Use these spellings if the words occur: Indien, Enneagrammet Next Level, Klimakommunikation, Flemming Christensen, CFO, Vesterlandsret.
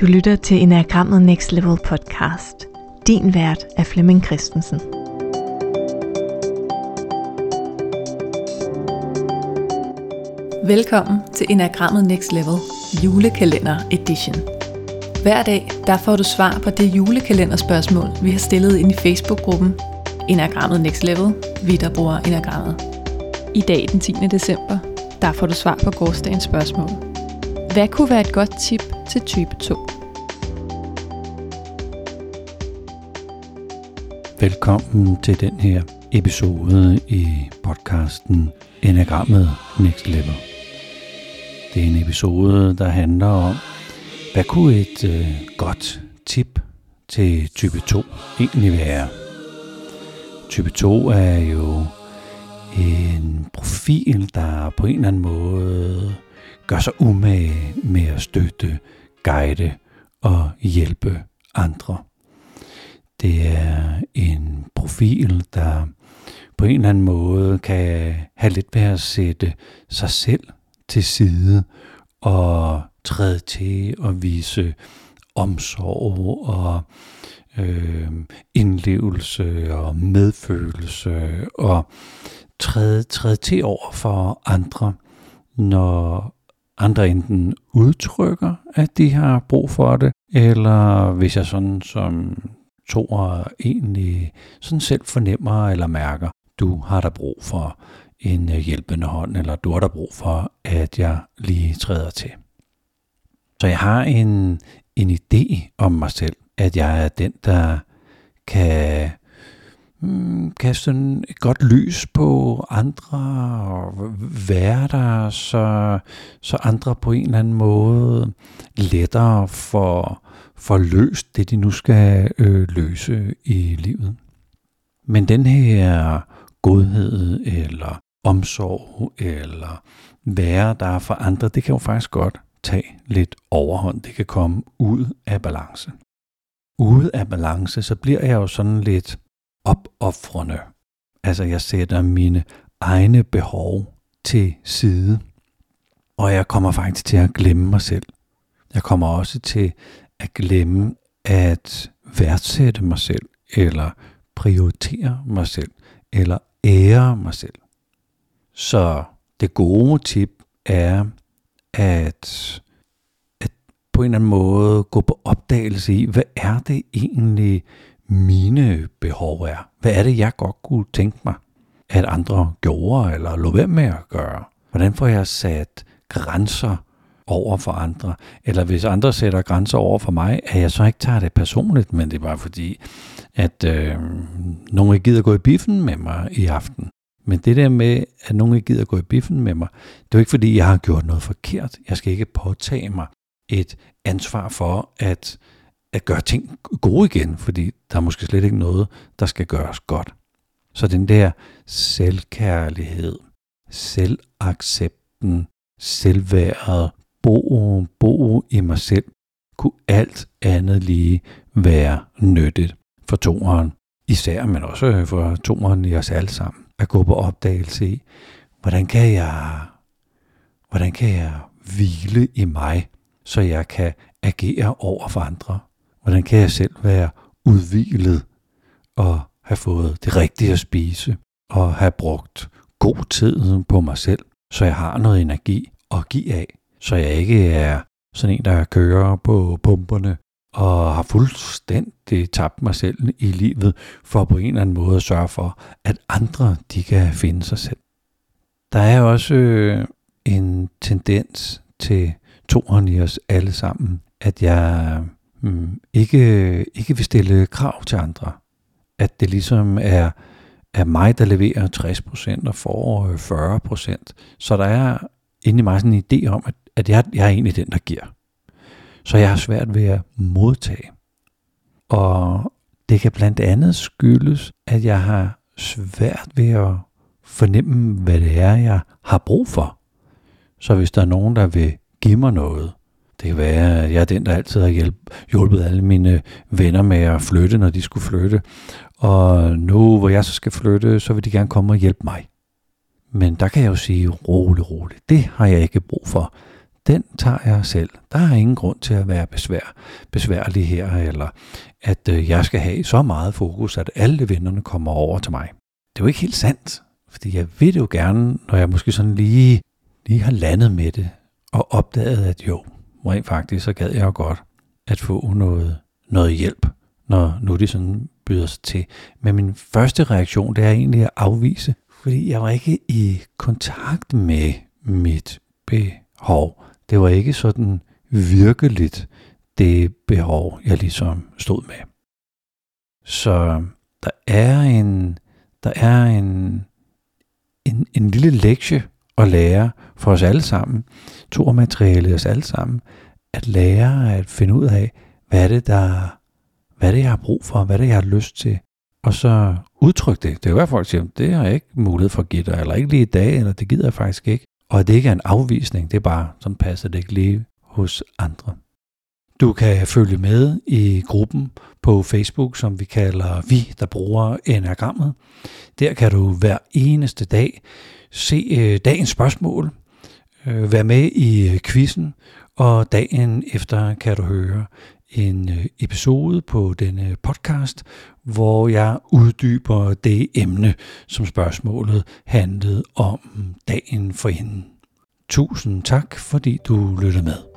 Du lytter til Enneagrammet Next Level podcast. Din vært er Flemming Christensen. Velkommen til Enneagrammet Next Level julekalender edition. Hver dag der får du svar på det julekalenderspørgsmål, vi har stillet ind i Facebook-gruppen Enneagrammet Next Level, vi der bruger Enneagrammet. I dag den 10. december, der får du svar på gårsdagens spørgsmål. Hvad kunne være et godt tip til type 2? Velkommen til den her episode i podcasten Enneagrammet Next Level. Det er en episode, der handler om, hvad kunne et godt tip til type 2 egentlig være? Type 2 er jo en profil, der på en eller anden måde gør sig umage med at støtte, guide og hjælpe andre. Det er en profil, der på en eller anden måde kan have lidt ved at sætte sig selv til side og træde til og vise omsorg og indlevelse og medfølelse og træde til over for andre, når andre enten udtrykker, at de har brug for det, eller hvis jeg sådan som toer egentlig sådan selv fornemmer eller mærker, du har der brug for en hjælpende hånd, eller du har der brug for, at jeg lige træder til. Så jeg har en idé om mig selv, at jeg er den, der kan kaste sådan et godt lys på andre og være der, så andre på en eller anden måde lettere for løst det, de nu skal løse i livet. Men den her godhed eller omsorg eller være der for andre, det kan jo faktisk godt tage lidt overhånd. Det kan komme ud af balance. Ude af balance, så bliver jeg jo sådan lidt opofrende. Altså jeg sætter mine egne behov til side, og jeg kommer faktisk til at glemme mig selv. Jeg kommer også til at glemme at værdsætte mig selv, eller prioritere mig selv, eller ære mig selv. Så det gode tip er at på en eller anden måde gå på opdagelse i, hvad er det egentlig, mine behov er. Hvad er det, jeg godt kunne tænke mig, at andre gjorde eller lå være med at gøre? Hvordan får jeg sat grænser over for andre? Eller hvis andre sætter grænser over for mig, at jeg så ikke tager det personligt, men det er bare fordi, at nogen ikke gider gå i biffen med mig i aften. Men det der med, at nogen ikke gider gå i biffen med mig, det er jo ikke fordi, jeg har gjort noget forkert. Jeg skal ikke påtage mig et ansvar for, at gøre ting gode igen, fordi der er måske slet ikke noget, der skal gøres godt. Så den der selvkærlighed, selvaccepten, selvværdet, bo i mig selv, kunne alt andet lige være nyttigt for toeren. Især, men også for toeren i os alle sammen. At gå på opdagelse i, hvordan kan jeg hvile i mig, så jeg kan agere over for andre? Hvordan kan jeg selv være udhvilet og have fået det rigtige at spise og have brugt god tid på mig selv, så jeg har noget energi at give af, så jeg ikke er sådan en, der kører på pumperne og har fuldstændig tabt mig selv i livet for på en eller anden måde at sørge for, at andre de kan finde sig selv. Der er også en tendens til toeren i os alle sammen, at jeg ikke vil stille krav til andre. At det ligesom er mig, der leverer 60% og får 40%. Så der er inde i mig sådan en idé om, at jeg er egentlig den, der giver. Så jeg har svært ved at modtage. Og det kan blandt andet skyldes, at jeg har svært ved at fornemme, hvad det er, jeg har brug for. Så hvis der er nogen, der vil give mig noget, det kan være, at jeg er den, der altid har hjulpet alle mine venner med at flytte, når de skulle flytte. Og nu, hvor jeg så skal flytte, så vil de gerne komme og hjælpe mig. Men der kan jeg jo sige roligt. Det har jeg ikke brug for. Den tager jeg selv. Der er ingen grund til at være besværlig her, eller at jeg skal have så meget fokus, at alle vennerne kommer over til mig. Det er jo ikke helt sandt, fordi jeg vil det jo gerne, når jeg måske sådan lige har landet med det, og opdaget, at jo, rent faktisk, så gad jeg jo godt at få noget hjælp, når nu det sådan byder sig til. Men min første reaktion, det er egentlig at afvise, fordi jeg var ikke i kontakt med mit behov. Det var ikke sådan virkeligt det behov, jeg ligesom stod med. Så der er en lille lektie at lære for os alle sammen, tormaterialet os alle sammen, at lære at finde ud af, hvad det er, jeg har brug for, hvad det er, jeg har lyst til, og så udtrykke det. Det er jo, hvad folk siger, det har jeg ikke mulighed for at give dig, eller ikke lige i dag, eller det gider jeg faktisk ikke. Og det ikke er en afvisning, det er bare, sådan passer det ikke lige hos andre. Du kan følge med i gruppen på Facebook, som vi kalder Vi, der bruger Enneagrammet. Der kan du hver eneste dag se dagens spørgsmål, være med i quizzen, og dagen efter kan du høre en episode på denne podcast, hvor jeg uddyber det emne, som spørgsmålet handlede om dagen forinden. Tusind tak, fordi du lyttede med.